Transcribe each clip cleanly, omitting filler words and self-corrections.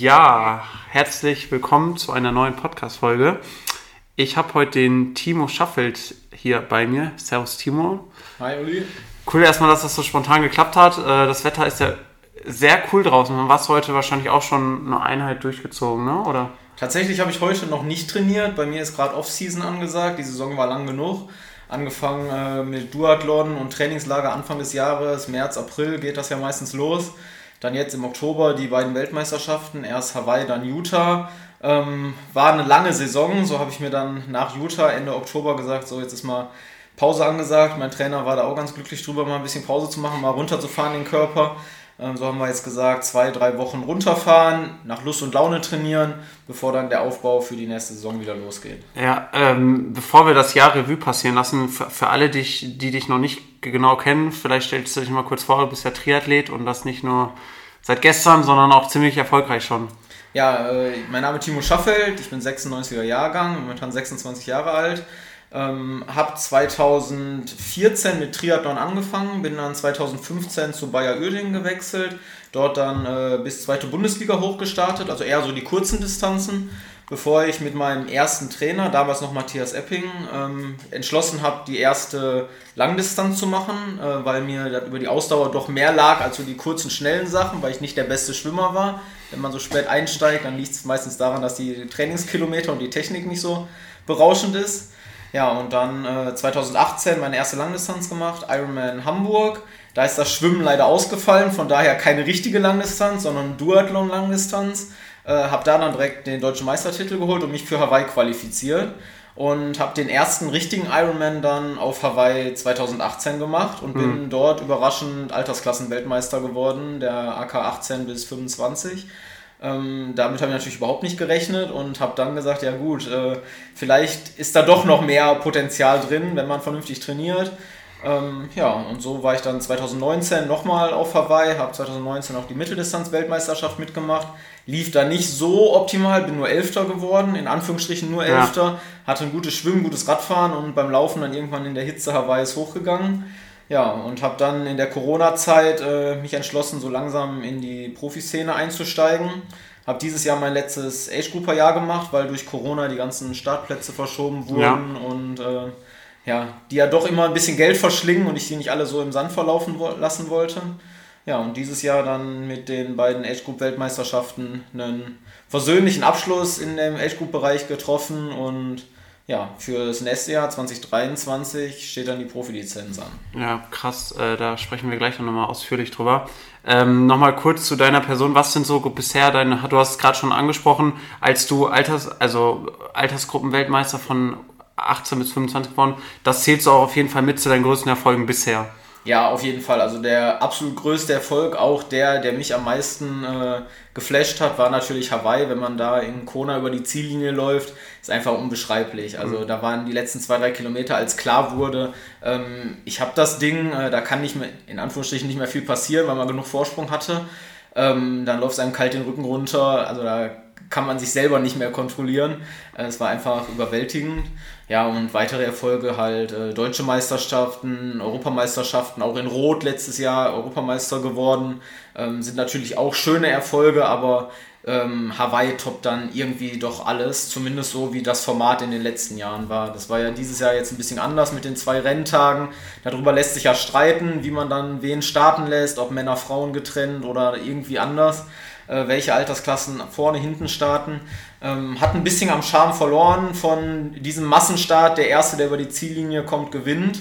Ja, herzlich willkommen zu einer neuen Podcast-Folge. Ich habe heute den Timo Schaffeld hier bei mir. Servus Timo. Hi Uli. Cool erstmal, dass das so spontan geklappt hat. Das Wetter ist ja sehr cool draußen. Man war es heute wahrscheinlich auch schon eine Einheit durchgezogen, ne? Oder? Tatsächlich habe ich heute noch nicht trainiert. Bei mir ist gerade Off-Season angesagt. Die Saison war lang genug. Angefangen mit Duathlon und Trainingslager Anfang des Jahres, März, April geht das ja meistens los. Dann jetzt im Oktober die beiden Weltmeisterschaften, erst Hawaii, dann Utah. War eine lange Saison, so habe ich mir dann nach Utah Ende Oktober gesagt, so jetzt ist mal Pause angesagt. Mein Trainer war da auch ganz glücklich drüber, mal ein bisschen Pause zu machen, mal runterzufahren den Körper. So haben wir jetzt gesagt, 2-3 Wochen runterfahren, nach Lust und Laune trainieren, bevor dann der Aufbau für die nächste Saison wieder losgeht. Ja, bevor wir das Jahr Revue passieren lassen, für alle, die dich noch nicht genau kennen, vielleicht stellst du dich mal kurz vor, du bist ja Triathlet und das nicht nur seit gestern, sondern auch ziemlich erfolgreich schon. Ja, mein Name ist Timo Schaffeld, ich bin 96er Jahrgang, momentan 26 Jahre alt. Habe 2014 mit Triathlon angefangen, bin dann 2015 zu Bayer Uerdingen gewechselt, dort dann bis zweite Bundesliga hochgestartet, also eher so die kurzen Distanzen, bevor ich mit meinem ersten Trainer, damals noch Matthias Epping, entschlossen habe, die erste Langdistanz zu machen, weil mir das über die Ausdauer doch mehr lag als so die kurzen, schnellen Sachen, weil ich nicht der beste Schwimmer war. Wenn man so spät einsteigt, dann liegt es meistens daran, dass die Trainingskilometer und die Technik nicht so berauschend ist. Ja, und dann 2018 meine erste Langdistanz gemacht, Ironman Hamburg. Da ist das Schwimmen leider ausgefallen, von daher keine richtige Langdistanz, sondern Duathlon-Langdistanz. Habe da dann direkt den deutschen Meistertitel geholt und mich für Hawaii qualifiziert. Und habe den ersten richtigen Ironman dann auf Hawaii 2018 gemacht und bin dort überraschend Altersklassenweltmeister geworden, der AK 18 bis 25. Damit habe ich natürlich überhaupt nicht gerechnet und habe dann gesagt, ja gut, vielleicht ist da doch noch mehr Potenzial drin, wenn man vernünftig trainiert. Ja, und so war ich dann 2019 nochmal auf Hawaii, habe 2019 auch die Mitteldistanz-Weltmeisterschaft mitgemacht, lief da nicht so optimal, bin nur Elfter geworden, in Anführungsstrichen nur Elfter, ja. Hatte ein gutes Schwimmen, gutes Radfahren und beim Laufen dann irgendwann in der Hitze Hawaiis hochgegangen. Ja, und habe dann in der Corona-Zeit mich entschlossen, so langsam in die Profiszene einzusteigen. Habe dieses Jahr mein letztes Age-Grouper-Jahr gemacht, weil durch Corona die ganzen Startplätze verschoben wurden. Ja. Und die ja doch immer ein bisschen Geld verschlingen und ich die nicht alle so im Sand verlaufen lassen wollte. Ja, und dieses Jahr dann mit den beiden Age-Group-Weltmeisterschaften einen versöhnlichen Abschluss in dem Age-Group-Bereich getroffen und ja, für das nächste Jahr 2023 steht dann die Profilizenz an. Ja, krass, da sprechen wir gleich nochmal ausführlich drüber. Nochmal kurz zu deiner Person, was sind so bisher deine, du hast es gerade schon angesprochen, als du Altersgruppenweltmeister von 18 bis 25 geworden, das zählt so auch auf jeden Fall mit zu deinen größten Erfolgen bisher. Ja, auf jeden Fall. Also der absolut größte Erfolg, auch der mich am meisten geflasht hat, war natürlich Hawaii. Wenn man da in Kona über die Ziellinie läuft, ist einfach unbeschreiblich. Also da waren die letzten 2-3 Kilometer, als klar wurde, ich habe das Ding, da kann nicht mehr, in Anführungsstrichen nicht mehr viel passieren, weil man genug Vorsprung hatte. Dann läuft es einem kalt den Rücken runter, also da kann man sich selber nicht mehr kontrollieren. Es war einfach überwältigend. Ja, und weitere Erfolge halt deutsche Meisterschaften, Europameisterschaften, auch in Rot letztes Jahr Europameister geworden. Sind natürlich auch schöne Erfolge, aber Hawaii toppt dann irgendwie doch alles, zumindest so wie das Format in den letzten Jahren war. Das war ja dieses Jahr jetzt ein bisschen anders mit den 2 Renntagen. Darüber lässt sich ja streiten, wie man dann wen starten lässt, ob Männer, Frauen getrennt oder irgendwie anders. Welche Altersklassen vorne, hinten starten, hat ein bisschen am Charme verloren von diesem Massenstart. Der Erste, der über die Ziellinie kommt, gewinnt.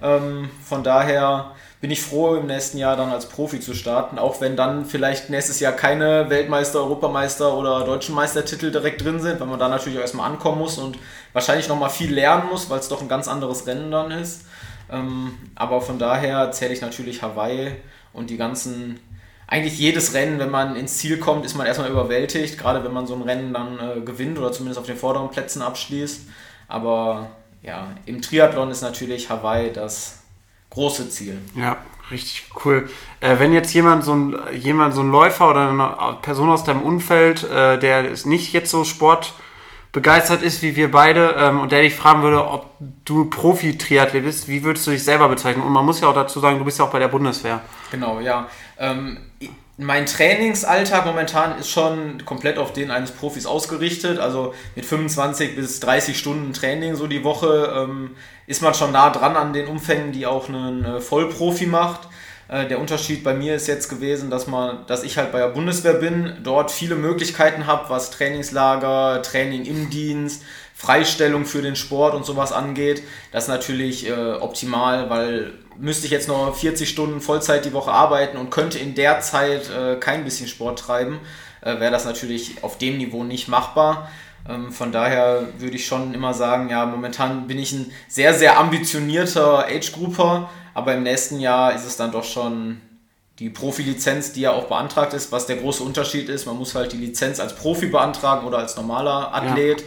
Von daher bin ich froh, im nächsten Jahr dann als Profi zu starten, auch wenn dann vielleicht nächstes Jahr keine Weltmeister, Europameister oder deutschen Meistertitel direkt drin sind, weil man da natürlich auch erstmal ankommen muss und wahrscheinlich nochmal viel lernen muss, weil es doch ein ganz anderes Rennen dann ist. Aber von daher zähle ich natürlich Hawaii und die ganzen... Eigentlich jedes Rennen, wenn man ins Ziel kommt, ist man erstmal überwältigt, gerade wenn man so ein Rennen dann gewinnt oder zumindest auf den vorderen Plätzen abschließt. Aber ja, im Triathlon ist natürlich Hawaii das große Ziel. Ja, richtig cool. Wenn jetzt jemand so ein Läufer oder eine Person aus deinem Umfeld, der ist nicht jetzt so Sport begeistert ist wie wir beide und der dich fragen würde, ob du Profi-Triathlet bist, wie würdest du dich selber bezeichnen? Und man muss ja auch dazu sagen, du bist ja auch bei der Bundeswehr. Genau, ja. Mein Trainingsalltag momentan ist schon komplett auf den eines Profis ausgerichtet, also mit 25 bis 30 Stunden Training so die Woche ist man schon nah dran an den Umfängen, die auch ein Vollprofi macht. Der Unterschied bei mir ist jetzt gewesen, dass ich halt bei der Bundeswehr bin, dort viele Möglichkeiten habe, was Trainingslager, Training im Dienst, Freistellung für den Sport und sowas angeht. Das ist natürlich optimal, weil müsste ich jetzt noch 40 Stunden Vollzeit die Woche arbeiten und könnte in der Zeit kein bisschen Sport treiben, wäre das natürlich auf dem Niveau nicht machbar. Von daher würde ich schon immer sagen, ja, momentan bin ich ein sehr, sehr ambitionierter Age-Grouper, aber im nächsten Jahr ist es dann doch schon die Profilizenz, die ja auch beantragt ist, was der große Unterschied ist. Man muss halt die Lizenz als Profi beantragen oder als normaler Athlet. Ja.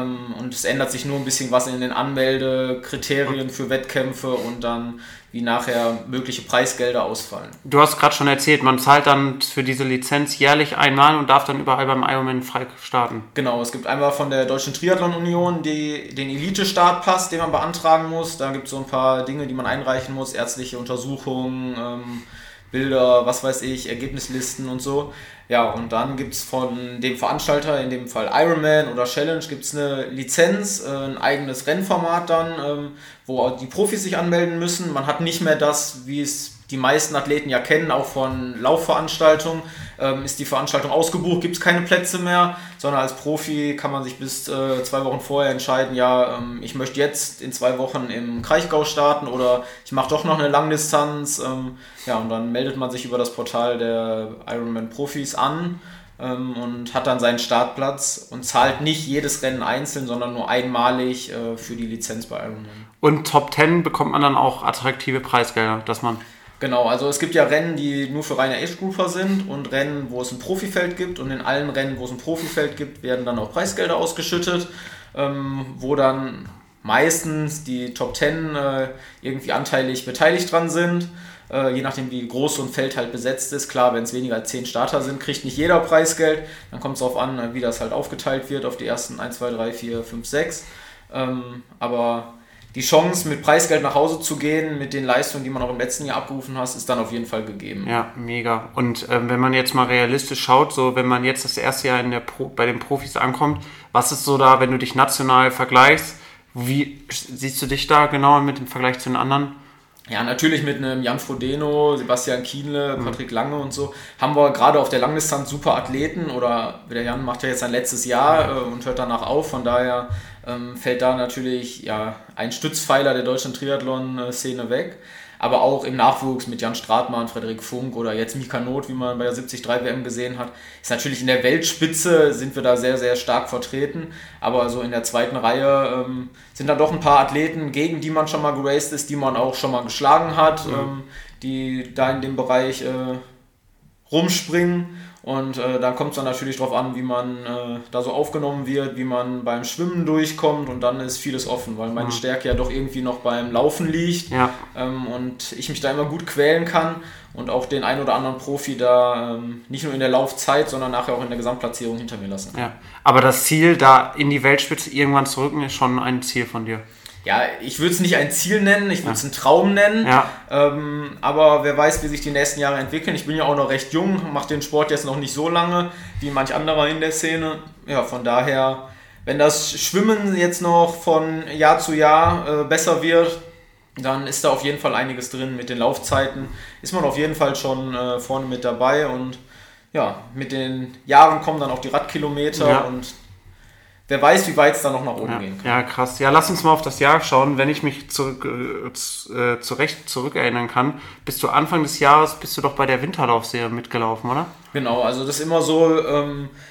Und es ändert sich nur ein bisschen was in den Anmeldekriterien für Wettkämpfe und dann, wie nachher mögliche Preisgelder ausfallen. Du hast gerade schon erzählt, man zahlt dann für diese Lizenz jährlich einmal und darf dann überall beim Ironman frei starten. Genau, es gibt einmal von der Deutschen Triathlon-Union den Elite-Startpass, den man beantragen muss. Da gibt es so ein paar Dinge, die man einreichen muss, ärztliche Untersuchungen, Bilder, was weiß ich, Ergebnislisten und so. Ja, und dann gibt es von dem Veranstalter, in dem Fall Ironman oder Challenge, gibt es eine Lizenz, ein eigenes Rennformat dann, wo die Profis sich anmelden müssen. Man hat nicht mehr das, wie es die meisten Athleten ja kennen, auch von Laufveranstaltungen, ist die Veranstaltung ausgebucht, gibt es keine Plätze mehr, sondern als Profi kann man sich bis 2 Wochen vorher entscheiden, ja, ich möchte jetzt in 2 Wochen im Kraichgau starten oder ich mache doch noch eine Langdistanz. Ja, und dann meldet man sich über das Portal der Ironman Profis an und hat dann seinen Startplatz und zahlt nicht jedes Rennen einzeln, sondern nur einmalig für die Lizenz bei Ironman. Und Top 10 bekommt man dann auch attraktive Preisgelder, dass man... Genau, also es gibt ja Rennen, die nur für reine Age-Grouper sind und Rennen, wo es ein Profifeld gibt, und in allen Rennen, wo es ein Profifeld gibt, werden dann auch Preisgelder ausgeschüttet, wo dann meistens die Top 10 irgendwie anteilig beteiligt dran sind, je nachdem wie groß so ein Feld halt besetzt ist. Klar, wenn es weniger als 10 Starter sind, kriegt nicht jeder Preisgeld, dann kommt es darauf an, wie das halt aufgeteilt wird auf die ersten 1, 2, 3, 4, 5, 6, aber... Die Chance, mit Preisgeld nach Hause zu gehen, mit den Leistungen, die man auch im letzten Jahr abgerufen hat, ist dann auf jeden Fall gegeben. Ja, mega. Und wenn man jetzt mal realistisch schaut, so wenn man jetzt das erste Jahr bei den Profis ankommt, was ist so da, wenn du dich national vergleichst, wie siehst du dich da genau mit dem Vergleich zu den anderen? Ja, natürlich mit einem Jan Frodeno, Sebastian Kienle, Patrick Lange und so, haben wir gerade auf der Langdistanz super Athleten, oder der Jan macht ja jetzt sein letztes Jahr und hört danach auf, von daher fällt da natürlich ja ein Stützpfeiler der deutschen Triathlon-Szene weg, aber auch im Nachwuchs mit Jan Stratmann, Frederik Funk oder jetzt Mika Not, wie man bei der 73 WM gesehen hat, ist natürlich in der Weltspitze, sind wir da sehr, sehr stark vertreten, aber so in der zweiten Reihe sind da doch ein paar Athleten, gegen die man schon mal geraced ist, die man auch schon mal geschlagen hat, die da in dem Bereich rumspringen. Und da kommt es dann natürlich drauf an, wie man da so aufgenommen wird, wie man beim Schwimmen durchkommt, und dann ist vieles offen, weil meine Stärke ja doch irgendwie noch beim Laufen liegt, ja. Und ich mich da immer gut quälen kann und auch den einen oder anderen Profi da nicht nur in der Laufzeit, sondern nachher auch in der Gesamtplatzierung hinter mir lassen kann. Ja. Aber das Ziel, da in die Weltspitze irgendwann zu rücken, ist schon ein Ziel von dir? Ja, ich würde es nicht ein Ziel nennen, ich würde es einen Traum nennen, ja. Aber wer weiß, wie sich die nächsten Jahre entwickeln. Ich bin ja auch noch recht jung, mache den Sport jetzt noch nicht so lange wie manch anderer in der Szene. Ja, von daher, wenn das Schwimmen jetzt noch von Jahr zu Jahr besser wird, dann ist da auf jeden Fall einiges drin. Mit den Laufzeiten ist man auf jeden Fall schon vorne mit dabei, und ja, mit den Jahren kommen dann auch die Radkilometer, ja. Und wer weiß, wie weit es da noch nach oben gehen kann. Ja, krass. Ja, lass uns mal auf das Jahr schauen. Wenn ich mich zurückerinnern kann, bist du Anfang des Jahres, bist du doch bei der Winterlaufserie mitgelaufen, oder? Genau, also das ist immer so,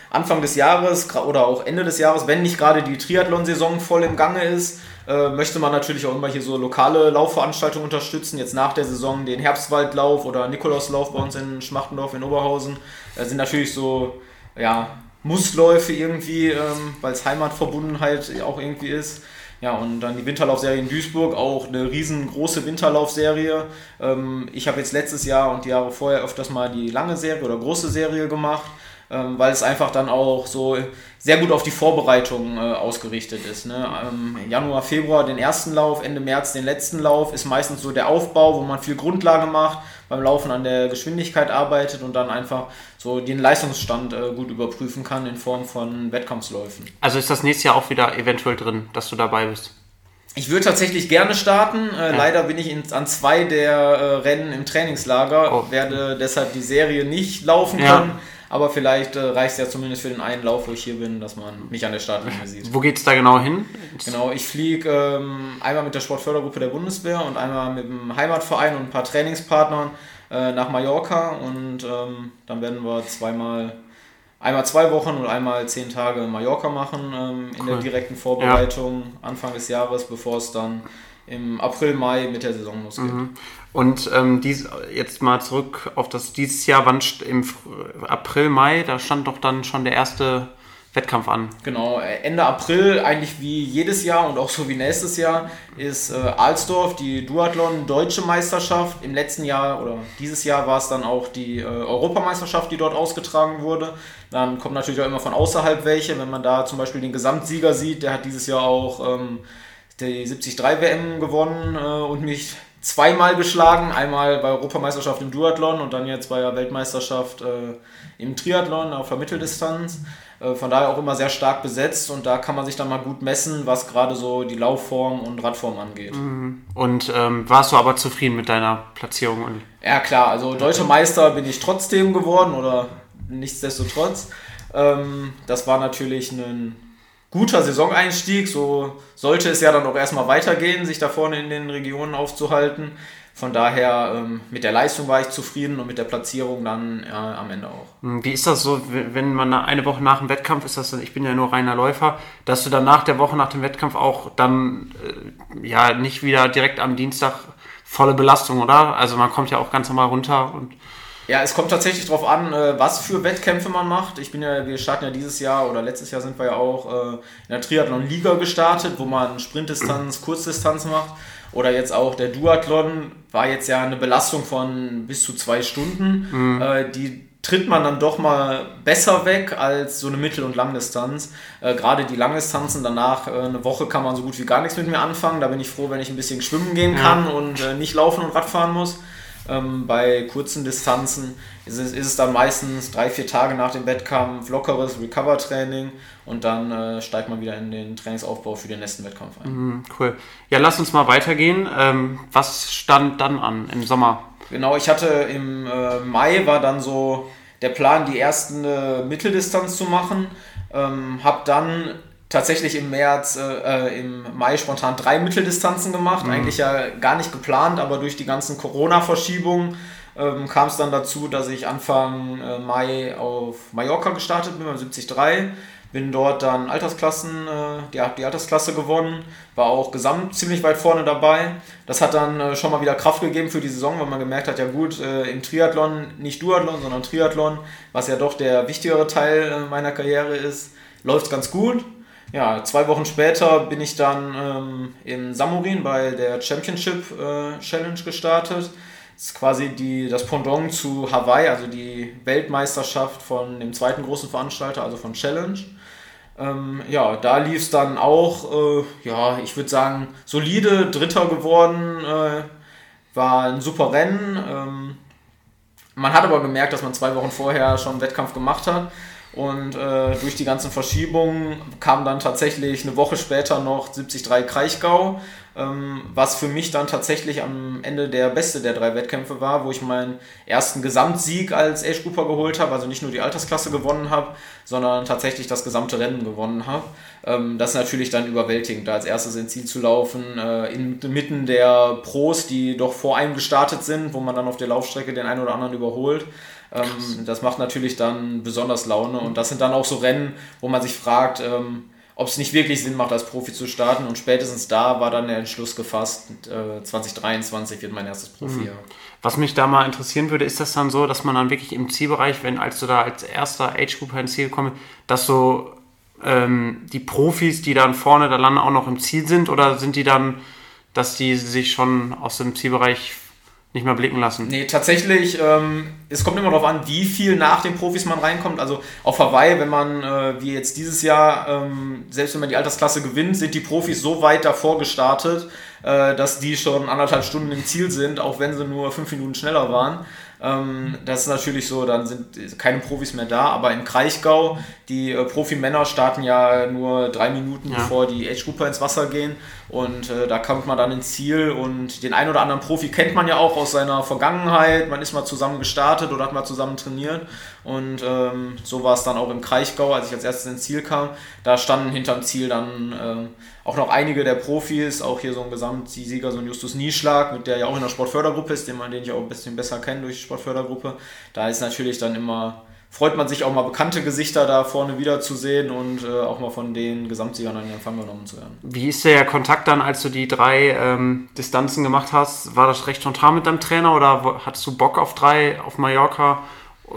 Anfang des Jahres oder auch Ende des Jahres, wenn nicht gerade die Triathlon-Saison voll im Gange ist, möchte man natürlich auch immer hier so lokale Laufveranstaltungen unterstützen. Jetzt nach der Saison den Herbstwaldlauf oder Nikolauslauf bei uns in Schmachtendorf in Oberhausen. Das sind natürlich so, ja... Mussläufe irgendwie, weil es Heimatverbundenheit auch irgendwie ist. Ja, und dann die Winterlaufserie in Duisburg, auch eine riesengroße Winterlaufserie. Ich habe jetzt letztes Jahr und die Jahre vorher öfters mal die lange Serie oder große Serie gemacht. weil es einfach dann auch so sehr gut auf die Vorbereitung ausgerichtet ist. Ne? Januar, Februar den ersten Lauf, Ende März den letzten Lauf, ist meistens so der Aufbau, wo man viel Grundlage macht, beim Laufen an der Geschwindigkeit arbeitet und dann einfach so den Leistungsstand gut überprüfen kann in Form von Wettkampfläufen. Also ist das nächstes Jahr auch wieder eventuell drin, dass du dabei bist? Ich würde tatsächlich gerne starten. Leider bin ich an 2 der Rennen im Trainingslager, werde deshalb die Serie nicht laufen können. Aber vielleicht reicht es ja zumindest für den einen Lauf, wo ich hier bin, dass man mich an der Startlinie sieht. Wo geht's da genau hin? Genau, ich fliege einmal mit der Sportfördergruppe der Bundeswehr und einmal mit dem Heimatverein und ein paar Trainingspartnern nach Mallorca. Und dann werden wir einmal 2 Wochen und einmal 10 Tage in Mallorca machen, in der direkten Vorbereitung Anfang des Jahres, bevor es dann im April, Mai mit der Saison losgeht. Und jetzt mal zurück auf dieses Jahr, im April, Mai, da stand doch dann schon der erste Wettkampf an. Genau, Ende April, eigentlich wie jedes Jahr und auch so wie nächstes Jahr, ist Alsdorf die Duathlon-Deutsche Meisterschaft. Im letzten Jahr oder dieses Jahr war es dann auch die Europameisterschaft, die dort ausgetragen wurde. Dann kommt natürlich auch immer von außerhalb welche, wenn man da zum Beispiel den Gesamtsieger sieht, der hat dieses Jahr auch die 73 WM gewonnen und mich zweimal geschlagen, einmal bei Europameisterschaft im Duathlon und dann jetzt bei der Weltmeisterschaft im Triathlon auf der Mitteldistanz. Von daher auch immer sehr stark besetzt und da kann man sich dann mal gut messen, was gerade so die Laufform und Radform angeht. Und warst du aber zufrieden mit deiner Platzierung? Ja klar, also Deutscher Meister bin ich trotzdem geworden oder nichtsdestotrotz. Das war natürlich ein guter Saisoneinstieg, so sollte es ja dann auch erstmal weitergehen, sich da vorne in den Regionen aufzuhalten. Von daher, mit der Leistung war ich zufrieden und mit der Platzierung dann am Ende auch. Wie ist das so, wenn man eine Woche nach dem Wettkampf ist, ich bin ja nur reiner Läufer, dass du dann nach der Woche nach dem Wettkampf auch dann nicht wieder direkt am Dienstag volle Belastung, oder? Also man kommt ja auch ganz normal runter und... Ja, es kommt tatsächlich darauf an, was für Wettkämpfe man macht. Wir starten ja dieses Jahr oder letztes Jahr sind wir ja auch in der Triathlon-Liga gestartet, wo man Sprintdistanz, Kurzdistanz macht. Oder jetzt auch der Duathlon war jetzt ja eine Belastung von bis zu 2 Stunden. Die tritt man dann doch mal besser weg als so eine Mittel- und Langdistanz. Gerade die Langdistanzen danach, eine Woche kann man so gut wie gar nichts mit mir anfangen. Da bin ich froh, wenn ich ein bisschen schwimmen gehen kann und nicht laufen und Radfahren muss. Bei kurzen Distanzen ist es dann meistens 3-4 Tage nach dem Wettkampf lockeres Recover-Training und dann steigt man wieder in den Trainingsaufbau für den nächsten Wettkampf ein. Cool. Ja, lass uns mal weitergehen. Was stand dann an im Sommer? Genau, ich hatte im Mai war dann so der Plan, die erste Mitteldistanz zu machen. Hab dann tatsächlich im Mai spontan 3 Mitteldistanzen gemacht, eigentlich ja gar nicht geplant, aber durch die ganzen Corona-Verschiebungen kam es dann dazu, dass ich Anfang Mai auf Mallorca gestartet bin, beim 73, bin dort dann die Altersklasse gewonnen, war auch gesamt ziemlich weit vorne dabei. Das hat dann schon mal wieder Kraft gegeben für die Saison, weil man gemerkt hat, ja gut, im Triathlon, nicht Duathlon, sondern Triathlon, was ja doch der wichtigere Teil meiner Karriere ist, läuft es ganz gut. Ja, 2 Wochen später bin ich dann in Samorin bei der Championship Challenge gestartet. Das ist quasi das Pendant zu Hawaii, also die Weltmeisterschaft von dem zweiten großen Veranstalter, also von Challenge. Da lief es dann auch, ich würde sagen, solide, Dritter geworden, war ein super Rennen. Man hat aber gemerkt, dass man 2 Wochen vorher schon einen Wettkampf gemacht hat. Und durch die ganzen Verschiebungen kam dann tatsächlich eine Woche später noch 73 Kraichgau, was für mich dann tatsächlich am Ende der beste der 3 Wettkämpfe war, wo ich meinen ersten Gesamtsieg als Age-Grouper geholt habe, also nicht nur die Altersklasse gewonnen habe, sondern tatsächlich das gesamte Rennen gewonnen habe. Das ist natürlich dann überwältigend, da als erstes ins Ziel zu laufen, inmitten der Pros, die doch vor einem gestartet sind, wo man dann auf der Laufstrecke den einen oder anderen überholt. Das macht natürlich dann besonders Laune und das sind dann auch so Rennen, wo man sich fragt, ob es nicht wirklich Sinn macht, als Profi zu starten und spätestens da war dann der Entschluss gefasst, 2023 wird mein erstes Profijahr. Was mich da mal interessieren würde, ist das dann so, dass man dann wirklich im Zielbereich, als du da als erster Age-Grouper ins Ziel kommst, dass so die Profis, die dann vorne da landen, auch noch im Ziel sind oder sind die dann, dass die sich schon aus dem Zielbereich nicht mehr blicken lassen. Nee, tatsächlich, es kommt immer darauf an, wie viel nach den Profis man reinkommt. Also auf Hawaii, wenn man, wie jetzt dieses Jahr, selbst wenn man die Altersklasse gewinnt, sind die Profis so weit davor gestartet, dass die schon 1,5 Stunden im Ziel sind, auch wenn sie nur 5 Minuten schneller waren. Das ist natürlich so, dann sind keine Profis mehr da, aber in Kraichgau, die Profimänner starten ja nur 3 Minuten, ja, bevor die Age-Grouper ins Wasser gehen, und da kommt man dann ins Ziel, und den einen oder anderen Profi kennt man ja auch aus seiner Vergangenheit, man ist mal zusammen gestartet oder hat mal zusammen trainiert, und so war es dann auch im Kraichgau, als ich als erstes ins Ziel kam, da standen hinterm Ziel dann auch noch einige der Profis, auch hier so ein Gesamtsieger, so ein Justus Nieschlag, mit der ja auch in der Sportfördergruppe ist, den ich auch ein bisschen besser kenne durch die Sportfördergruppe. Da ist natürlich dann immer, freut man sich auch mal bekannte Gesichter da vorne wieder zu sehen und auch mal von den Gesamtsiegern in Empfang genommen zu werden. Wie ist der Kontakt dann, als du die 3 Distanzen gemacht hast? War das recht spontan mit deinem Trainer oder hattest du Bock auf 3, auf Mallorca,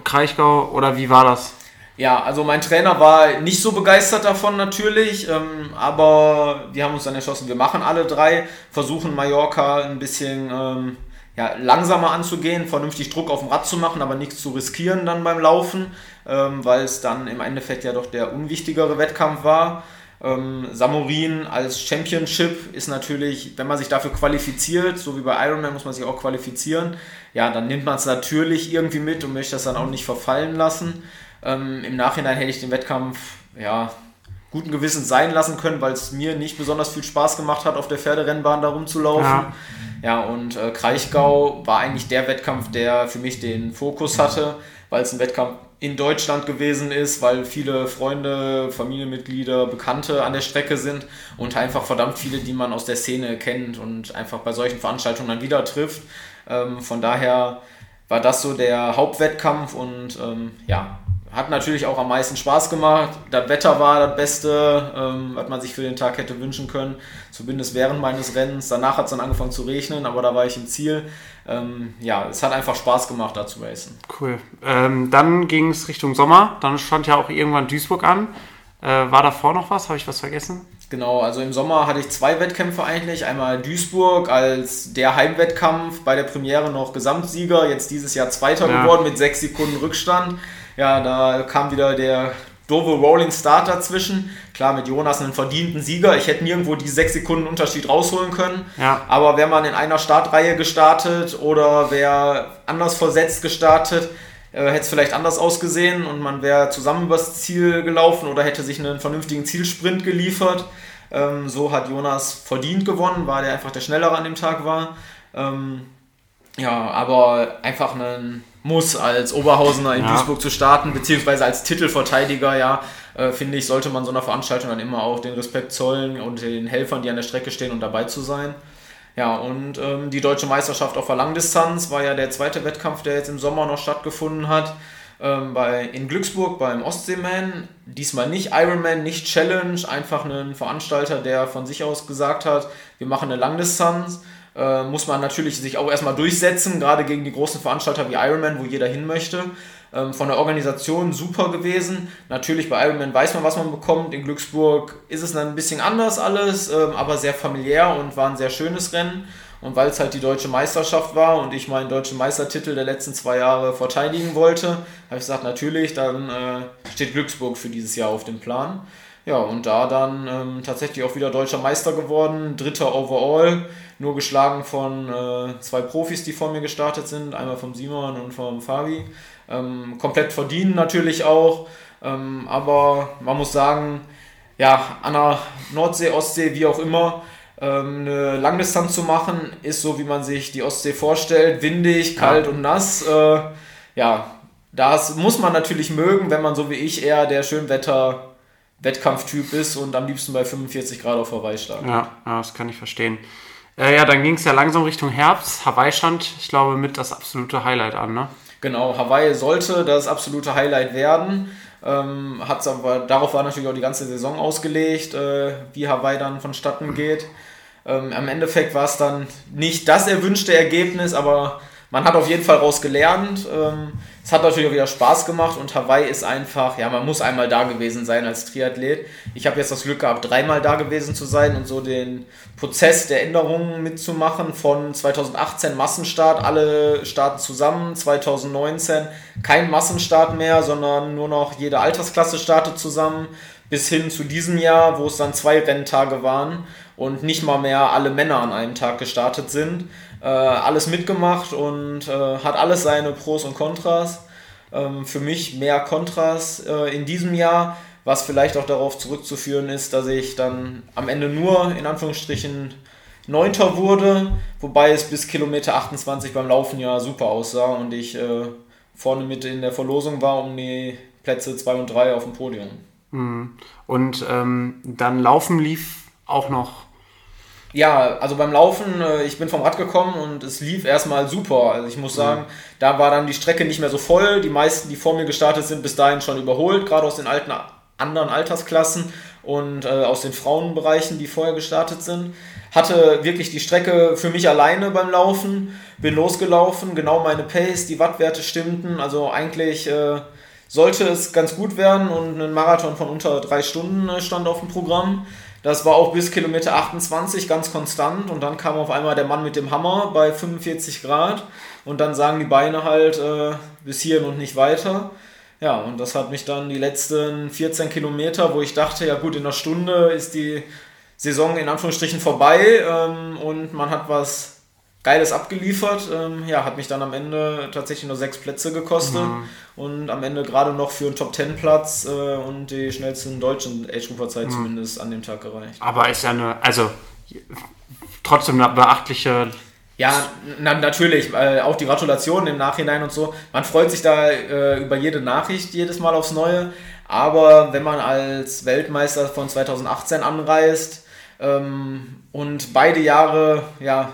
Kraichgau, oder wie war das? Ja, also mein Trainer war nicht so begeistert davon natürlich, aber wir haben uns dann entschlossen, wir machen alle 3, versuchen Mallorca ein bisschen langsamer anzugehen, vernünftig Druck auf dem Rad zu machen, aber nichts zu riskieren dann beim Laufen, weil es dann im Endeffekt ja doch der unwichtigere Wettkampf war. Samorin als Championship ist natürlich, wenn man sich dafür qualifiziert, so wie bei Ironman muss man sich auch qualifizieren, ja, dann nimmt man es natürlich irgendwie mit und möchte das dann auch nicht verfallen lassen. Im Nachhinein hätte ich den Wettkampf guten Gewissens sein lassen können, weil es mir nicht besonders viel Spaß gemacht hat, auf der Pferderennbahn da rumzulaufen. Ja, und Kraichgau war eigentlich der Wettkampf, der für mich den Fokus hatte, weil es ein Wettkampf in Deutschland gewesen ist, weil viele Freunde, Familienmitglieder, Bekannte an der Strecke sind und einfach verdammt viele, die man aus der Szene kennt und einfach bei solchen Veranstaltungen dann wieder trifft. Von daher war das so der Hauptwettkampf und hat natürlich auch am meisten Spaß gemacht. Das Wetter war das Beste, was man sich für den Tag hätte wünschen können. Zumindest während meines Rennens. Danach hat es dann angefangen zu regnen, aber da war ich im Ziel. Es hat einfach Spaß gemacht, da zu racen. Cool. Dann ging es Richtung Sommer. Dann stand ja auch irgendwann Duisburg an. War davor noch was? Habe ich was vergessen? Genau, also im Sommer hatte ich 2 Wettkämpfe eigentlich. Einmal Duisburg als der Heimwettkampf, bei der Premiere noch Gesamtsieger, jetzt dieses Jahr Zweiter geworden mit 6 Sekunden Rückstand. Ja, da kam wieder der doofe Rolling Start dazwischen. Klar, mit Jonas einen verdienten Sieger. Ich hätte nirgendwo die 6 Sekunden Unterschied rausholen können. Ja. Aber wäre man in einer Startreihe gestartet oder wäre anders versetzt gestartet, hätte es vielleicht anders ausgesehen und man wäre zusammen übers Ziel gelaufen oder hätte sich einen vernünftigen Zielsprint geliefert. So hat Jonas verdient gewonnen, weil er einfach der Schnellere an dem Tag war. Aber einfach einen Muss als Oberhausener in Duisburg zu starten, beziehungsweise als Titelverteidiger, finde ich, sollte man so einer Veranstaltung dann immer auch den Respekt zollen und den Helfern, die an der Strecke stehen, und dabei zu sein. Ja, und die Deutsche Meisterschaft auf der Langdistanz war ja der zweite Wettkampf, der jetzt im Sommer noch stattgefunden hat, in Glücksburg beim Ostseeman. Diesmal nicht Ironman, nicht Challenge, einfach einen Veranstalter, der von sich aus gesagt hat, wir machen eine Langdistanz. Muss man natürlich sich auch erstmal durchsetzen, gerade gegen die großen Veranstalter wie Ironman, wo jeder hin möchte. Von der Organisation super gewesen. Natürlich bei Ironman weiß man, was man bekommt. In Glücksburg ist es dann ein bisschen anders alles, aber sehr familiär und war ein sehr schönes Rennen. Und weil es halt die Deutsche Meisterschaft war und ich meinen deutschen Meistertitel der letzten 2 Jahre verteidigen wollte, habe ich gesagt, natürlich, dann steht Glücksburg für dieses Jahr auf dem Plan. Ja, und da dann tatsächlich auch wieder deutscher Meister geworden, 3. overall, nur geschlagen von 2 Profis, die vor mir gestartet sind, einmal vom Simon und vom Fabi. Komplett verdienen natürlich auch, aber man muss sagen, an der Nordsee, Ostsee, wie auch immer, eine Langdistanz zu machen, ist so, wie man sich die Ostsee vorstellt, windig, kalt und nass, das muss man natürlich mögen, wenn man so wie ich eher der Schönwetter Wettkampftyp ist und am liebsten bei 45 Grad auf Hawaii starten. Ja, das kann ich verstehen. Dann ging es ja langsam Richtung Herbst. Hawaii stand, ich glaube, mit das absolute Highlight an, ne? Genau, Hawaii sollte das absolute Highlight werden. Darauf war natürlich auch die ganze Saison ausgelegt, wie Hawaii dann vonstatten geht. Am Endeffekt war es dann nicht das erwünschte Ergebnis, aber man hat auf jeden Fall raus gelernt. Es hat natürlich auch wieder Spaß gemacht und Hawaii ist einfach, ja, man muss einmal da gewesen sein als Triathlet. Ich habe jetzt das Glück gehabt, dreimal da gewesen zu sein und so den Prozess der Änderungen mitzumachen von 2018 Massenstart, alle Starten zusammen, 2019 kein Massenstart mehr, sondern nur noch jede Altersklasse startet zusammen, bis hin zu diesem Jahr, wo es dann 2 Renntage waren und nicht mal mehr alle Männer an einem Tag gestartet sind. Alles mitgemacht und hat alles seine Pros und Kontras. Für mich mehr Kontras in diesem Jahr, was vielleicht auch darauf zurückzuführen ist, dass ich dann am Ende nur in Anführungsstrichen 9. wurde, wobei es bis Kilometer 28 beim Laufen ja super aussah und ich vorne mit in der Verlosung war um die Plätze 2 und 3 auf dem Podium. Und dann Laufen lief auch noch? Ja, also beim Laufen, ich bin vom Rad gekommen und es lief erstmal super. Also ich muss sagen, da war dann die Strecke nicht mehr so voll. Die meisten, die vor mir gestartet sind, bis dahin schon überholt, gerade aus den anderen Altersklassen und aus den Frauenbereichen, die vorher gestartet sind. Hatte wirklich die Strecke für mich alleine beim Laufen, bin losgelaufen, genau meine Pace, die Wattwerte stimmten, also eigentlich... sollte es ganz gut werden und ein Marathon von unter 3 Stunden stand auf dem Programm. Das war auch bis Kilometer 28 ganz konstant und dann kam auf einmal der Mann mit dem Hammer bei 45 Grad und dann sagen die Beine halt bis hierhin und nicht weiter. Ja, und das hat mich dann die letzten 14 Kilometer, wo ich dachte, ja gut, in einer Stunde ist die Saison in Anführungsstrichen vorbei und man hat was Geiles abgeliefert, ja, hat mich dann am Ende tatsächlich nur 6 Plätze gekostet und am Ende gerade noch für einen Top-10-Platz und die schnellsten deutschen Age-Grouper-Zeit zumindest an dem Tag gereicht. Aber ist ja trotzdem eine beachtliche... Ja, natürlich, auch die Gratulation im Nachhinein und so, man freut sich da über jede Nachricht jedes Mal aufs Neue, aber wenn man als Weltmeister von 2018 anreist und beide Jahre, ja,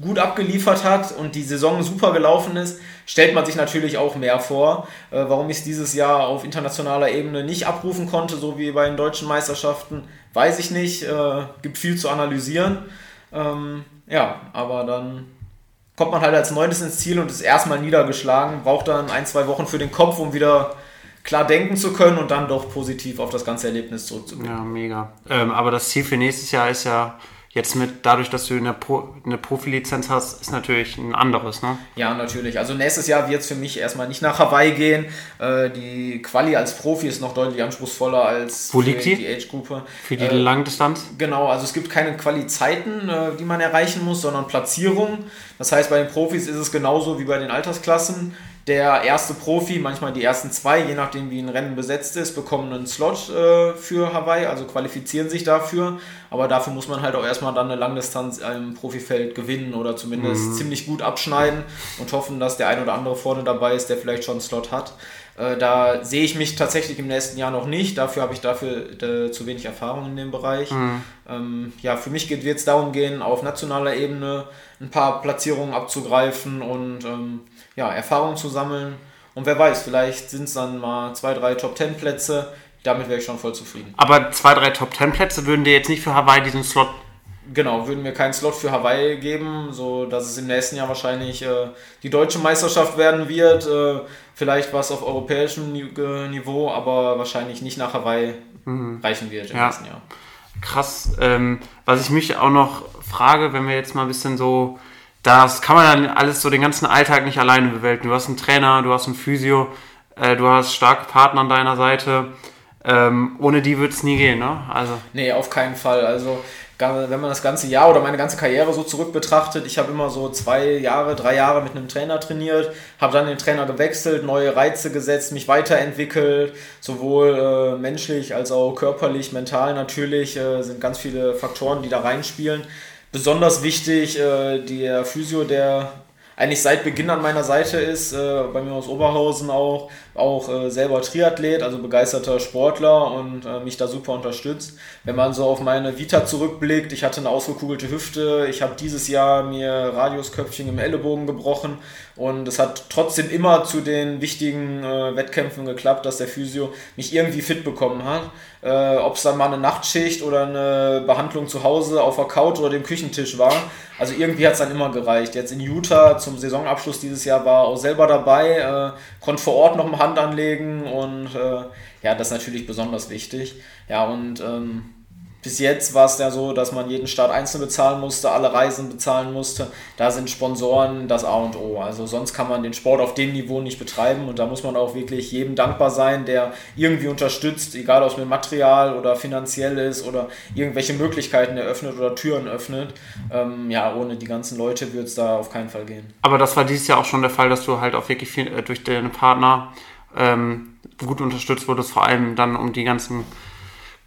gut abgeliefert hat und die Saison super gelaufen ist, stellt man sich natürlich auch mehr vor. Warum ich es dieses Jahr auf internationaler Ebene nicht abrufen konnte, so wie bei den deutschen Meisterschaften, weiß ich nicht. Gibt viel zu analysieren. Ja, aber dann kommt man halt als 9. ins Ziel und ist erstmal niedergeschlagen, braucht dann 1-2 Wochen für den Kopf, um wieder klar denken zu können und dann doch positiv auf das ganze Erlebnis zurückzublicken. Ja, mega. Aber das Ziel für nächstes Jahr ist ja... Jetzt dadurch, dass du eine Profilizenz hast, ist natürlich ein anderes, ne? Ja, natürlich. Also nächstes Jahr wird es für mich erstmal nicht nach Hawaii gehen. Die Quali als Profi ist noch deutlich anspruchsvoller als für die Age-Gruppe. Für die Langdistanz? Genau, also es gibt keine Quali-Zeiten, die man erreichen muss, sondern Platzierungen. Das heißt, bei den Profis ist es genauso wie bei den Altersklassen. Der erste Profi, manchmal die ersten 2, je nachdem wie ein Rennen besetzt ist, bekommen einen Slot für Hawaii, also qualifizieren sich dafür. Aber dafür muss man halt auch erstmal dann eine Langdistanz im Profifeld gewinnen oder zumindest ziemlich gut abschneiden und hoffen, dass der ein oder andere vorne dabei ist, der vielleicht schon einen Slot hat. Da sehe ich mich tatsächlich im nächsten Jahr noch nicht, dafür habe ich zu wenig Erfahrung in dem Bereich. Ja, für mich wird es darum gehen, auf nationaler Ebene ein paar Platzierungen abzugreifen und ja, Erfahrung zu sammeln und wer weiß, vielleicht sind es dann mal 2-3 Top-10-Plätze, damit wäre ich schon voll zufrieden. Aber 2-3 Top-10-Plätze würden dir jetzt nicht für Hawaii diesen Slot... Genau, würden mir keinen Slot für Hawaii geben, so dass es im nächsten Jahr wahrscheinlich die deutsche Meisterschaft werden wird, vielleicht was auf europäischem Niveau, aber wahrscheinlich nicht nach Hawaii reichen wird im nächsten Jahr. Krass, was ich mich auch noch frage, wenn wir jetzt mal ein bisschen so... Das kann man dann alles so den ganzen Alltag nicht alleine bewältigen. Du hast einen Trainer, du hast einen Physio, du hast starke Partner an deiner Seite. Ohne die wird es nie gehen, ne? Also. Nee, auf keinen Fall. Also wenn man das ganze Jahr oder meine ganze Karriere so zurück betrachtet, ich habe immer so 2 Jahre, 3 Jahre mit einem Trainer trainiert, habe dann den Trainer gewechselt, neue Reize gesetzt, mich weiterentwickelt, sowohl menschlich als auch körperlich, mental natürlich, sind ganz viele Faktoren, die da reinspielen. Besonders wichtig, der Physio, der eigentlich seit Beginn an meiner Seite ist, bei mir aus Oberhausen auch selber Triathlet, also begeisterter Sportler und mich da super unterstützt. Wenn man so auf meine Vita zurückblickt, ich hatte eine ausgekugelte Hüfte, ich habe dieses Jahr mir Radiusköpfchen im Ellenbogen gebrochen und es hat trotzdem immer zu den wichtigen Wettkämpfen geklappt, dass der Physio mich irgendwie fit bekommen hat. Ob es dann mal eine Nachtschicht oder eine Behandlung zu Hause auf der Couch oder dem Küchentisch war, also irgendwie hat es dann immer gereicht. Jetzt in Utah zum Saisonabschluss dieses Jahr war auch selber dabei, konnte vor Ort noch eine Hand anlegen und ja, das ist natürlich besonders wichtig. Ja, und bis jetzt war es ja so, dass man jeden Start einzeln bezahlen musste, alle Reisen bezahlen musste. Da sind Sponsoren das A und O. Also sonst kann man den Sport auf dem Niveau nicht betreiben und da muss man auch wirklich jedem dankbar sein, der irgendwie unterstützt, egal ob es mit Material oder finanziell ist oder irgendwelche Möglichkeiten eröffnet oder Türen öffnet. Ja, ohne die ganzen Leute würde es da auf keinen Fall gehen. Aber das war dieses Jahr auch schon der Fall, dass du halt auch wirklich viel durch deine Partner gut unterstützt wurdest, vor allem dann um die ganzen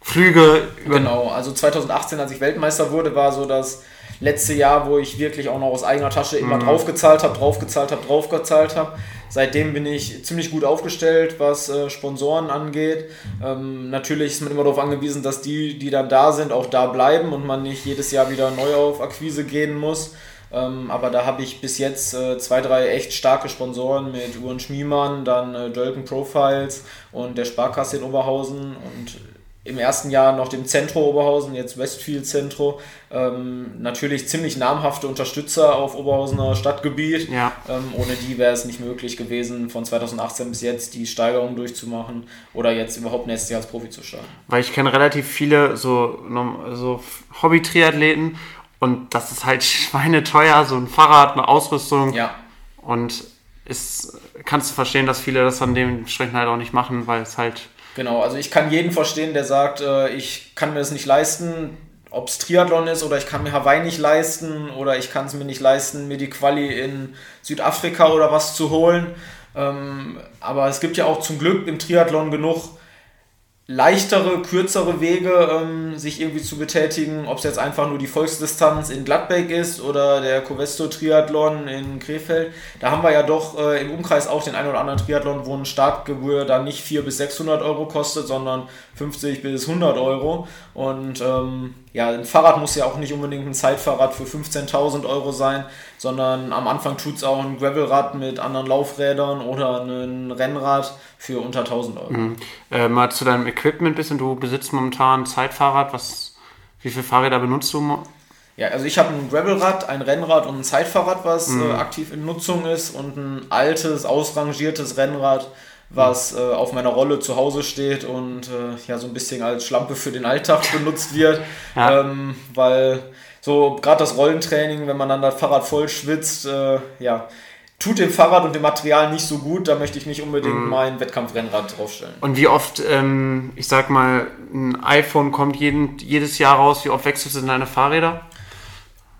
Flüge. Genau, also 2018, als ich Weltmeister wurde, war so das letzte Jahr, wo ich wirklich auch noch aus eigener Tasche immer draufgezahlt habe. Seitdem bin ich ziemlich gut aufgestellt, was Sponsoren angeht. Natürlich ist man immer darauf angewiesen, dass die dann da sind, auch da bleiben und man nicht jedes Jahr wieder neu auf Akquise gehen muss. Aber da habe ich bis jetzt 2, 3 echt starke Sponsoren mit Uhren Schmiemann, dann Dölken Profiles und der Sparkasse in Oberhausen und im ersten Jahr noch dem Zentro Oberhausen, jetzt Westfield Zentro. Natürlich ziemlich namhafte Unterstützer auf Oberhausener Stadtgebiet. Ja. Ohne die wäre es nicht möglich gewesen, von 2018 bis jetzt die Steigerung durchzumachen oder jetzt überhaupt nächstes Jahr als Profi zu starten. Weil ich kenne relativ viele so Hobby-Triathleten und das ist halt schweineteuer, so ein Fahrrad, eine Ausrüstung. Ja. Und kannst du verstehen, dass viele das dann dementsprechend halt auch nicht machen, weil es halt... Genau, also ich kann jeden verstehen, der sagt, ich kann mir das nicht leisten, ob es Triathlon ist oder ich kann mir Hawaii nicht leisten oder ich kann es mir nicht leisten, mir die Quali in Südafrika oder was zu holen. Aber es gibt ja auch zum Glück im Triathlon genug leichtere, kürzere Wege, sich irgendwie zu betätigen, ob es jetzt einfach nur die Volksdistanz in Gladbeck ist oder der Covesto-Triathlon in Krefeld. Da haben wir ja doch im Umkreis auch den einen oder anderen Triathlon, wo eine Startgebühr dann nicht 400 bis 600 Euro kostet, sondern 50 bis 100 Euro. Und ja, ein Fahrrad muss ja auch nicht unbedingt ein Zeitfahrrad für 15.000 Euro sein, sondern am Anfang tut es auch ein Gravelrad mit anderen Laufrädern oder ein Rennrad für unter 1.000 Euro. Mhm. Mal zu deinem Equipment ein bisschen. Du besitzt momentan ein Zeitfahrrad. Wie viele Fahrräder benutzt du? Ja, also ich habe ein Gravelrad, ein Rennrad und ein Zeitfahrrad, was aktiv in Nutzung ist und ein altes, ausrangiertes Rennrad, was auf meiner Rolle zu Hause steht und ja so ein bisschen als Schlampe für den Alltag benutzt wird, ja. Weil so gerade das Rollentraining, wenn man dann das Fahrrad voll schwitzt, ja, tut dem Fahrrad und dem Material nicht so gut, da möchte ich nicht unbedingt mein Wettkampfrennrad draufstellen. Und wie oft, ich sag mal, ein iPhone kommt jedes Jahr raus, wie oft wechselst du denn deine Fahrräder?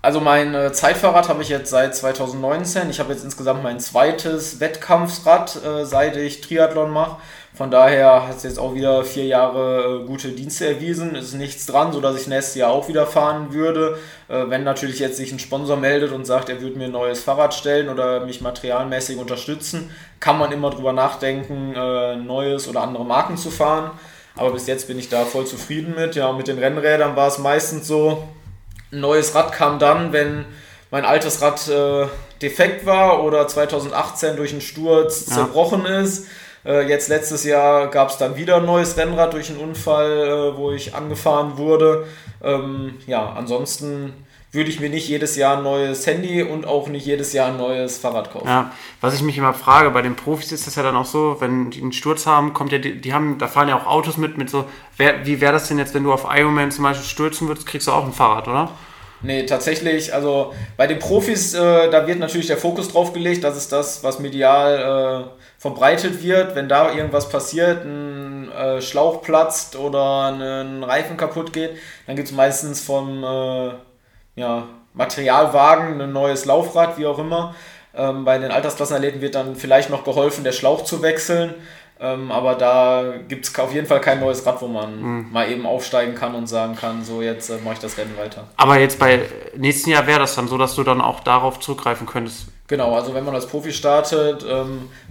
Also mein Zeitfahrrad habe ich jetzt seit 2019. Ich habe jetzt insgesamt mein zweites Wettkampfsrad, seit ich Triathlon mache. Von daher hat es jetzt auch wieder 4 Jahre gute Dienste erwiesen. Es ist nichts dran, sodass ich nächstes Jahr auch wieder fahren würde. Wenn natürlich jetzt sich ein Sponsor meldet und sagt, er würde mir ein neues Fahrrad stellen oder mich materialmäßig unterstützen, kann man immer drüber nachdenken, neues oder andere Marken zu fahren. Aber bis jetzt bin ich da voll zufrieden mit. Ja, und mit den Rennrädern war es meistens so, ein neues Rad kam dann, wenn mein altes Rad defekt war oder 2018 durch einen Sturz zerbrochen ist. Jetzt letztes Jahr gab es dann wieder ein neues Rennrad durch einen Unfall, wo ich angefahren wurde. Ja, ansonsten würde ich mir nicht jedes Jahr ein neues Handy und auch nicht jedes Jahr ein neues Fahrrad kaufen. Ja, was ich mich immer frage, bei den Profis ist das ja dann auch so, wenn die einen Sturz haben, kommt ja da fahren ja auch Autos mit so, wie wäre das denn jetzt, wenn du auf Ironman zum Beispiel stürzen würdest, kriegst du auch ein Fahrrad, oder? Nee, tatsächlich, also bei den Profis, da wird natürlich der Fokus drauf gelegt, das ist das, was medial verbreitet wird, wenn da irgendwas passiert, ein Schlauch platzt oder ein Reifen kaputt geht, dann gibt es meistens vom Materialwagen, ein neues Laufrad, wie auch immer. Bei den Altersklassenathleten wird dann vielleicht noch geholfen, der Schlauch zu wechseln, aber da gibt es auf jeden Fall kein neues Rad, wo man mal eben aufsteigen kann und sagen kann, so jetzt mache ich das Rennen weiter. Aber jetzt bei nächsten Jahr wäre das dann so, dass du dann auch darauf zurückgreifen könntest? Genau, also wenn man als Profi startet,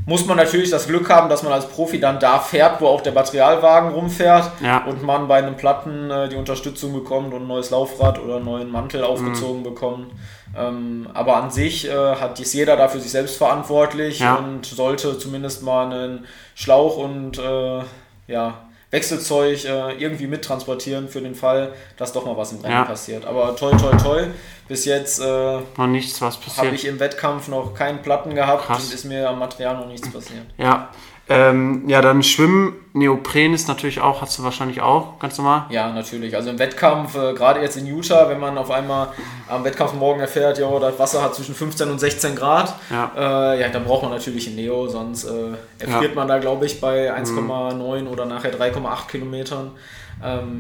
muss man natürlich das Glück haben, dass man als Profi dann da fährt, wo auch der Materialwagen rumfährt und man bei einem Platten die Unterstützung bekommt und ein neues Laufrad oder einen neuen Mantel aufgezogen bekommt. Aber an sich hat dies jeder dafür sich selbst verantwortlich und sollte zumindest mal einen Schlauch und Wechselzeug irgendwie mittransportieren für den Fall, dass doch mal was im Rennen passiert. Aber toi, toi, toi, bis jetzt noch nichts, was passiert. Habe ich im Wettkampf noch keinen Platten gehabt. Krass. Und ist mir am Material noch nichts passiert. Ja. Ja, dann Schwimmen, Neopren ist natürlich auch, hast du wahrscheinlich auch, ganz normal? Ja, natürlich. Also im Wettkampf, gerade jetzt in Utah, wenn man auf einmal am Wettkampf morgen erfährt, ja, das Wasser hat zwischen 15 und 16 Grad, ja dann braucht man natürlich ein Neo, sonst erfriert man da, glaube ich, bei 1,9 oder nachher 3,8 Kilometern.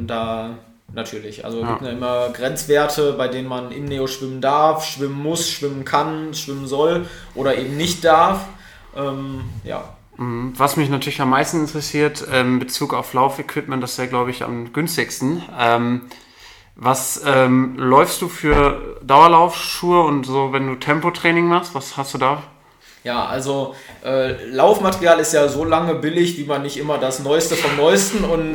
Da natürlich, also es gibt ja immer Grenzwerte, bei denen man im Neo schwimmen darf, schwimmen muss, schwimmen kann, schwimmen soll oder eben nicht darf. Was mich natürlich am meisten interessiert, in Bezug auf Laufequipment, das ist ja, glaube ich, am günstigsten. Was läufst du für Dauerlaufschuhe und so, wenn du Tempotraining machst, was hast du da? Ja, also Laufmaterial ist ja so lange billig, wie man nicht immer das Neueste vom Neuesten und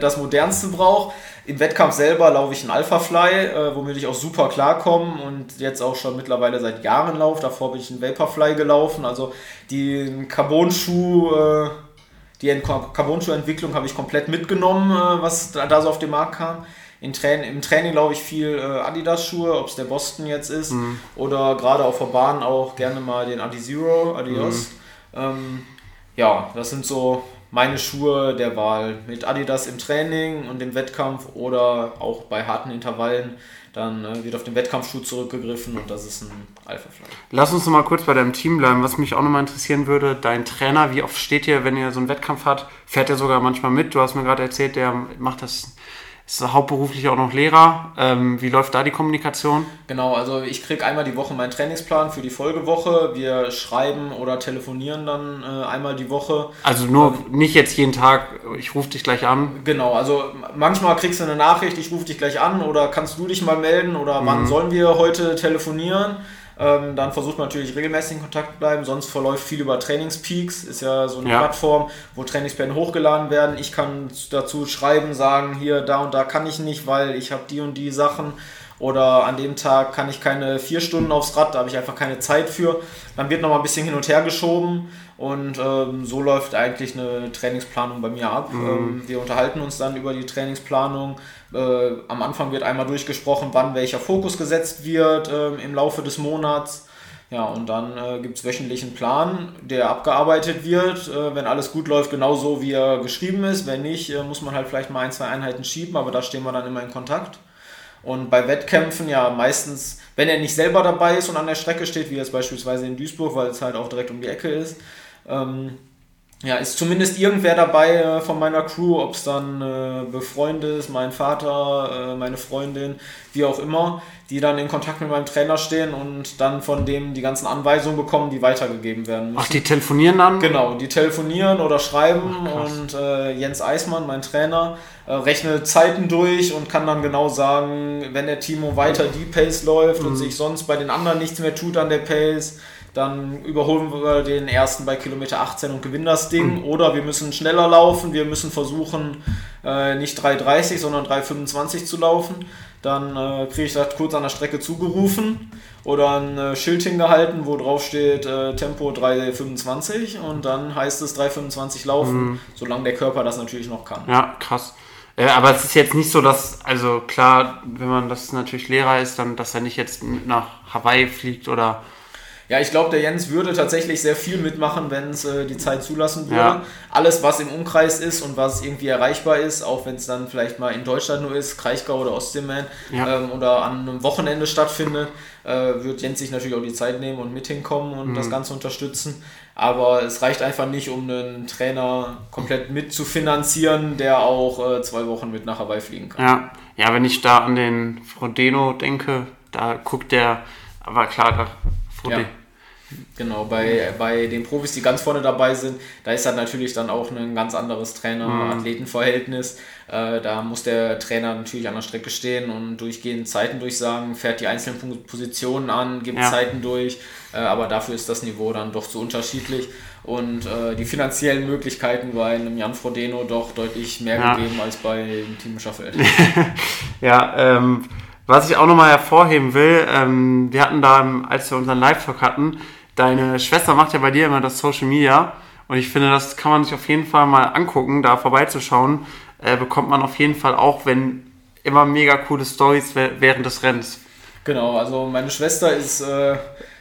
das Modernste braucht. Im Wettkampf selber laufe ich einen Alphafly, womit ich auch super klarkomme und jetzt auch schon mittlerweile seit Jahren laufe. Davor bin ich einen Vaporfly gelaufen, also die Carbon-Schuh-Entwicklung habe ich komplett mitgenommen, was da so auf den Markt kam. Im Training laufe ich viel Adidas-Schuhe, ob es der Boston jetzt ist oder gerade auf der Bahn auch gerne mal den Adios. Ja, das sind so meine Schuhe der Wahl, mit Adidas im Training und im Wettkampf oder auch bei harten Intervallen, dann wird auf den Wettkampfschuh zurückgegriffen und das ist ein Alphafly. Lass uns nochmal kurz bei deinem Team bleiben, was mich auch nochmal interessieren würde, dein Trainer, wie oft steht ihr, wenn ihr so einen Wettkampf habt, fährt er sogar manchmal mit, du hast mir gerade erzählt, der macht das, ist hauptberuflich auch noch Lehrer, wie läuft da die Kommunikation? Genau, also ich kriege einmal die Woche meinen Trainingsplan für die Folgewoche, wir schreiben oder telefonieren dann einmal die Woche. Also nur nicht jetzt jeden Tag, ich rufe dich gleich an? Genau, also manchmal kriegst du eine Nachricht, ich rufe dich gleich an oder kannst du dich mal melden oder wann sollen wir heute telefonieren? Dann versucht man natürlich regelmäßig in Kontakt zu bleiben, sonst verläuft viel über Trainingspeaks, ist ja so eine Plattform, wo Trainingspläne hochgeladen werden. Ich kann dazu schreiben, sagen, hier, da und da kann ich nicht, weil ich habe die und die Sachen oder an dem Tag kann ich keine 4 Stunden aufs Rad, da habe ich einfach keine Zeit für. Dann wird nochmal ein bisschen hin und her geschoben und so läuft eigentlich eine Trainingsplanung bei mir ab. Wir unterhalten uns dann über die Trainingsplanung. Am Anfang wird einmal durchgesprochen, wann welcher Fokus gesetzt wird im Laufe des Monats. Ja, und dann gibt es wöchentlich einen Plan, der abgearbeitet wird. Wenn alles gut läuft, genauso wie er geschrieben ist. Wenn nicht, muss man halt vielleicht mal 1-2 Einheiten schieben, aber da stehen wir dann immer in Kontakt. Und bei Wettkämpfen ja meistens, wenn er nicht selber dabei ist und an der Strecke steht, wie jetzt beispielsweise in Duisburg, weil es halt auch direkt um die Ecke ist, ja, ist zumindest irgendwer dabei von meiner Crew, ob es dann befreundet ist, mein Vater, meine Freundin, wie auch immer, die dann in Kontakt mit meinem Trainer stehen und dann von dem die ganzen Anweisungen bekommen, die weitergegeben werden müssen. Ach, die telefonieren dann? Genau, die telefonieren oder schreiben. Ach, und Jens Eismann, mein Trainer, rechnet Zeiten durch und kann dann genau sagen, wenn der Timo weiter die Pace läuft und sich sonst bei den anderen nichts mehr tut an der Pace, dann überholen wir den ersten bei Kilometer 18 und gewinnen das Ding. Oder wir müssen schneller laufen, wir müssen versuchen, nicht 3,30, sondern 3,25 zu laufen. Dann kriege ich das kurz an der Strecke zugerufen oder ein Schild hingehalten, wo drauf steht Tempo 3,25 und dann heißt es 3,25 laufen, solange der Körper das natürlich noch kann. Ja, krass. Aber es ist jetzt nicht so, dass, also klar, wenn man das natürlich Lehrer ist, dann, dass er nicht jetzt nach Hawaii fliegt oder... Ja, ich glaube, der Jens würde tatsächlich sehr viel mitmachen, wenn es die Zeit zulassen würde. Ja. Alles, was im Umkreis ist und was irgendwie erreichbar ist, auch wenn es dann vielleicht mal in Deutschland nur ist, Kraichgau oder Ostseeman, oder an einem Wochenende stattfindet, wird Jens sich natürlich auch die Zeit nehmen und mit hinkommen und das Ganze unterstützen. Aber es reicht einfach nicht, um einen Trainer komplett mitzufinanzieren, der auch 2 Wochen mit nach Hawaii fliegen kann. Ja, wenn ich da an den Frodeno denke, da guckt der, aber klar, da Frodeno. Genau, bei den Profis, die ganz vorne dabei sind, da ist dann natürlich dann auch ein ganz anderes Trainer-Athleten-Verhältnis. Da muss der Trainer natürlich an der Strecke stehen und durchgehend Zeiten durchsagen, fährt die einzelnen Positionen an, gibt Zeiten durch, aber dafür ist das Niveau dann doch zu unterschiedlich und die finanziellen Möglichkeiten bei einem Jan Frodeno doch deutlich mehr gegeben als bei dem Timo Schaffeld. Was ich auch nochmal hervorheben will, wir hatten da, als wir unseren Live-Talk hatten, deine Schwester macht ja bei dir immer das Social Media und ich finde, das kann man sich auf jeden Fall mal angucken, da vorbeizuschauen, bekommt man auf jeden Fall auch, wenn immer mega coole Storys während des Rennens. Genau, also meine Schwester ist,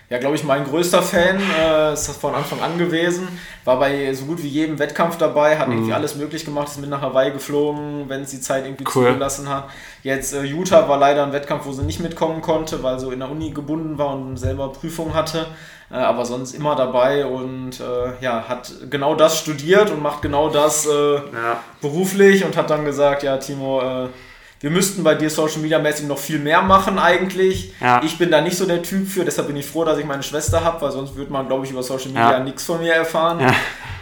ja, glaube ich, mein größter Fan, ist das von Anfang an gewesen, war bei so gut wie jedem Wettkampf dabei, hat irgendwie alles möglich gemacht, ist mit nach Hawaii geflogen, wenn es die Zeit irgendwie zugelassen hat. Jetzt Utah war leider ein Wettkampf, wo sie nicht mitkommen konnte, weil sie in der Uni gebunden war und selber Prüfungen hatte, aber sonst immer dabei und ja, hat genau das studiert und macht genau das beruflich und hat dann gesagt, ja, Timo, wir müssten bei dir Social Media mäßig noch viel mehr machen eigentlich. Ja. Ich bin da nicht so der Typ für, deshalb bin ich froh, dass ich meine Schwester habe, weil sonst würde man, glaube ich, über Social Media nichts von mir erfahren.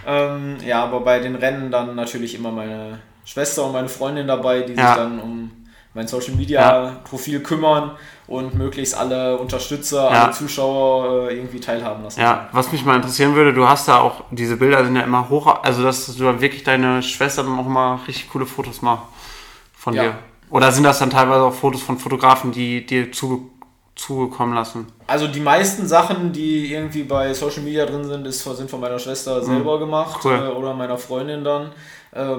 Ja. Ja, aber bei den Rennen dann natürlich immer meine Schwester und meine Freundin dabei, die sich dann um mein Social Media Profil kümmern und möglichst alle Unterstützer, alle Zuschauer irgendwie teilhaben lassen. Ja, was mich mal interessieren würde, du hast da auch, diese Bilder sind ja immer hoch, also dass du dann wirklich deine Schwester dann auch mal richtig coole Fotos machst von dir. Oder sind das dann teilweise auch Fotos von Fotografen, die dir zugekommen lassen? Also die meisten Sachen, die irgendwie bei Social Media drin sind, sind von meiner Schwester selber gemacht oder meiner Freundin dann.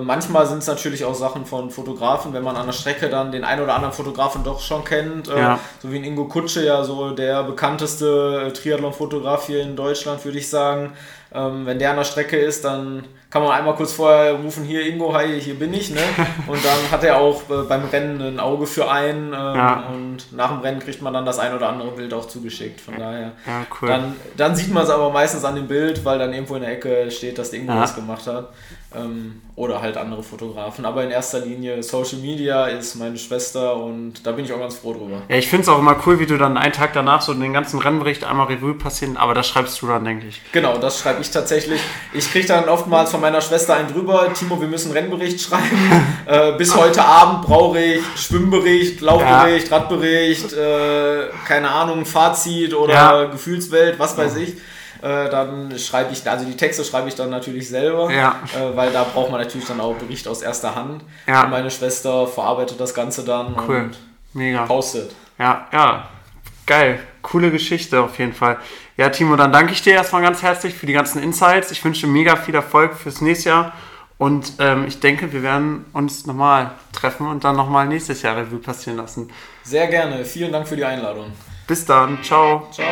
Manchmal sind es natürlich auch Sachen von Fotografen, wenn man an der Strecke dann den einen oder anderen Fotografen doch schon kennt. So wie in Ingo Kutsche, ja, so der bekannteste Triathlon-Fotograf hier in Deutschland, würde ich sagen. Wenn der an der Strecke ist, dann kann man einmal kurz vorher rufen, hier Ingo, hi, hier bin ich, ne? Und dann hat er auch beim Rennen ein Auge für einen und nach dem Rennen kriegt man dann das ein oder andere Bild auch zugeschickt, von daher. Ja, cool. Dann sieht man es aber meistens an dem Bild, weil dann irgendwo in der Ecke steht, dass der Ingo was gemacht hat. Oder halt andere Fotografen, aber in erster Linie Social Media ist meine Schwester und da bin ich auch ganz froh drüber. Ja, ich finde es auch immer cool, wie du dann einen Tag danach so den ganzen Rennbericht einmal Revue passieren, aber das schreibst du dann, denke ich. Genau, das schreibe ich tatsächlich. Ich kriege dann oftmals von meiner Schwester einen drüber, Timo, wir müssen Rennbericht schreiben, bis heute Abend brauche ich Schwimmbericht, Laufbericht, Radbericht, keine Ahnung, Fazit oder Gefühlswelt, was weiß ich. Dann schreibe ich, also die Texte schreibe ich dann natürlich selber, weil da braucht man natürlich dann auch Bericht aus erster Hand. Ja. Und meine Schwester verarbeitet das Ganze dann und postet. Ja, geil. Coole Geschichte auf jeden Fall. Ja, Timo, dann danke ich dir erstmal ganz herzlich für die ganzen Insights. Ich wünsche mega viel Erfolg fürs nächste Jahr und ich denke, wir werden uns nochmal treffen und dann nochmal nächstes Jahr Revue passieren lassen. Sehr gerne. Vielen Dank für die Einladung. Bis dann. Ciao. Ciao.